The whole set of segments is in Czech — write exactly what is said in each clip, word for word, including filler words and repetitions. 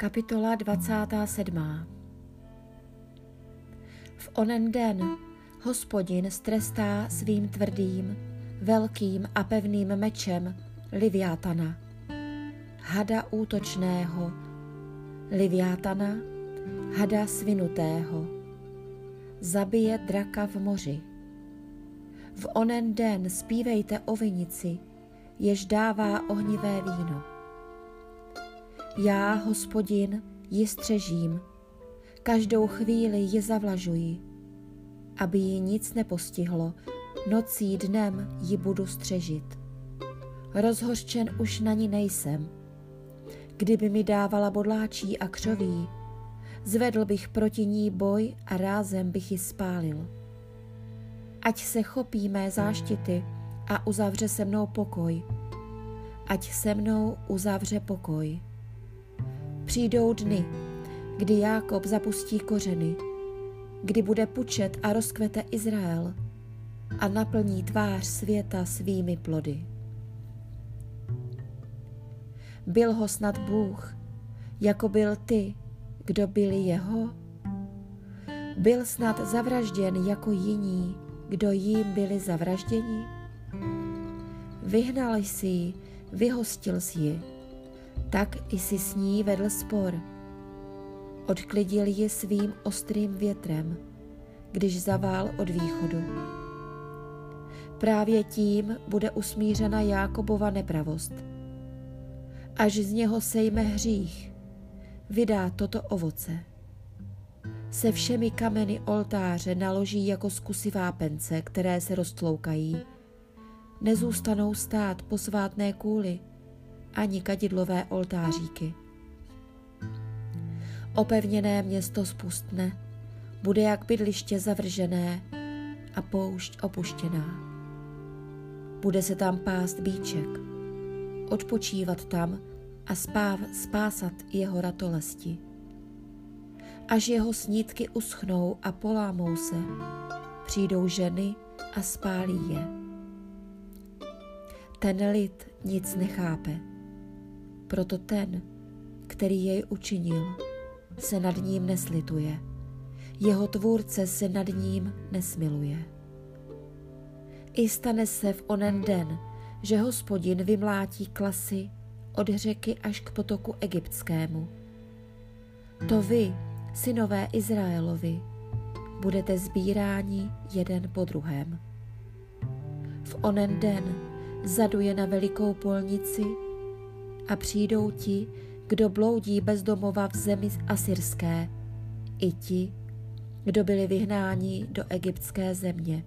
Kapitola dvacátá sedmá. V onen den Hospodin strestá svým tvrdým, velkým a pevným mečem Liviátana, hada útočného, Liviátana, hada svinutého. Zabije draka v moři. V onen den zpívejte o vinici, jež dává ohnivé víno. Já, Hospodin, ji střežím, každou chvíli ji zavlažuji, aby ji nic nepostihlo, nocí dnem ji budu střežit. Rozhořčen už na ní nejsem. Kdyby mi dávala bodláčí a křoví, zvedl bych proti ní boj a rázem bych ji spálil. Ať se chopí mé záštity a uzavře se mnou pokoj. Ať se mnou uzavře pokoj. Přijdou dny, kdy Jákob zapustí kořeny, kdy bude pučet a rozkvete Izrael a naplní tvář světa svými plody. Byl ho snad Bůh, jako byl ty, kdo byli jeho? Byl snad zavražděn jako jiní, kdo jím byli zavražděni? Vyhnal jsi ji, vyhostil jsi ji, tak jsi s ní vedl spor. Odklidil ji svým ostrým větrem, když zavál od východu. Právě tím bude usmířena Jákobova nepravost. Až z něho sejme hřích, vydá toto ovoce. Se všemi kameny oltáře naloží jako zkusivá pence, které se roztloukají. Nezůstanou stát posvátné kůly ani kadidlové oltáříky. Opevněné město spustne, bude jak bydliště zavržené a poušť opuštěná. Bude se tam pást býček, odpočívat tam a spáv, spásat jeho ratolesti. Až jeho snídky uschnou a polámou se, přijdou ženy a spálí je. Ten lid nic nechápe, proto ten, který jej učinil, se nad ním neslituje, jeho tvůrce se nad ním nesmiluje. I stane se v onen den, že Hospodin vymlátí klasy od řeky až k potoku egyptskému. To vy, synové Izraelovi, budete sbíráni jeden po druhém. V onen den zaduje na velikou polnici a přijdou ti, kdo bloudí bez domova v zemi asyrské, i ti, kdo byli vyhnáni do egyptské země,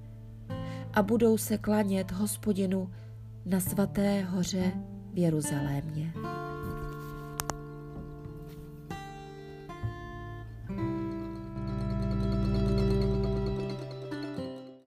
a budou se klanět Hospodinu na svaté hoře v Jeruzalémě.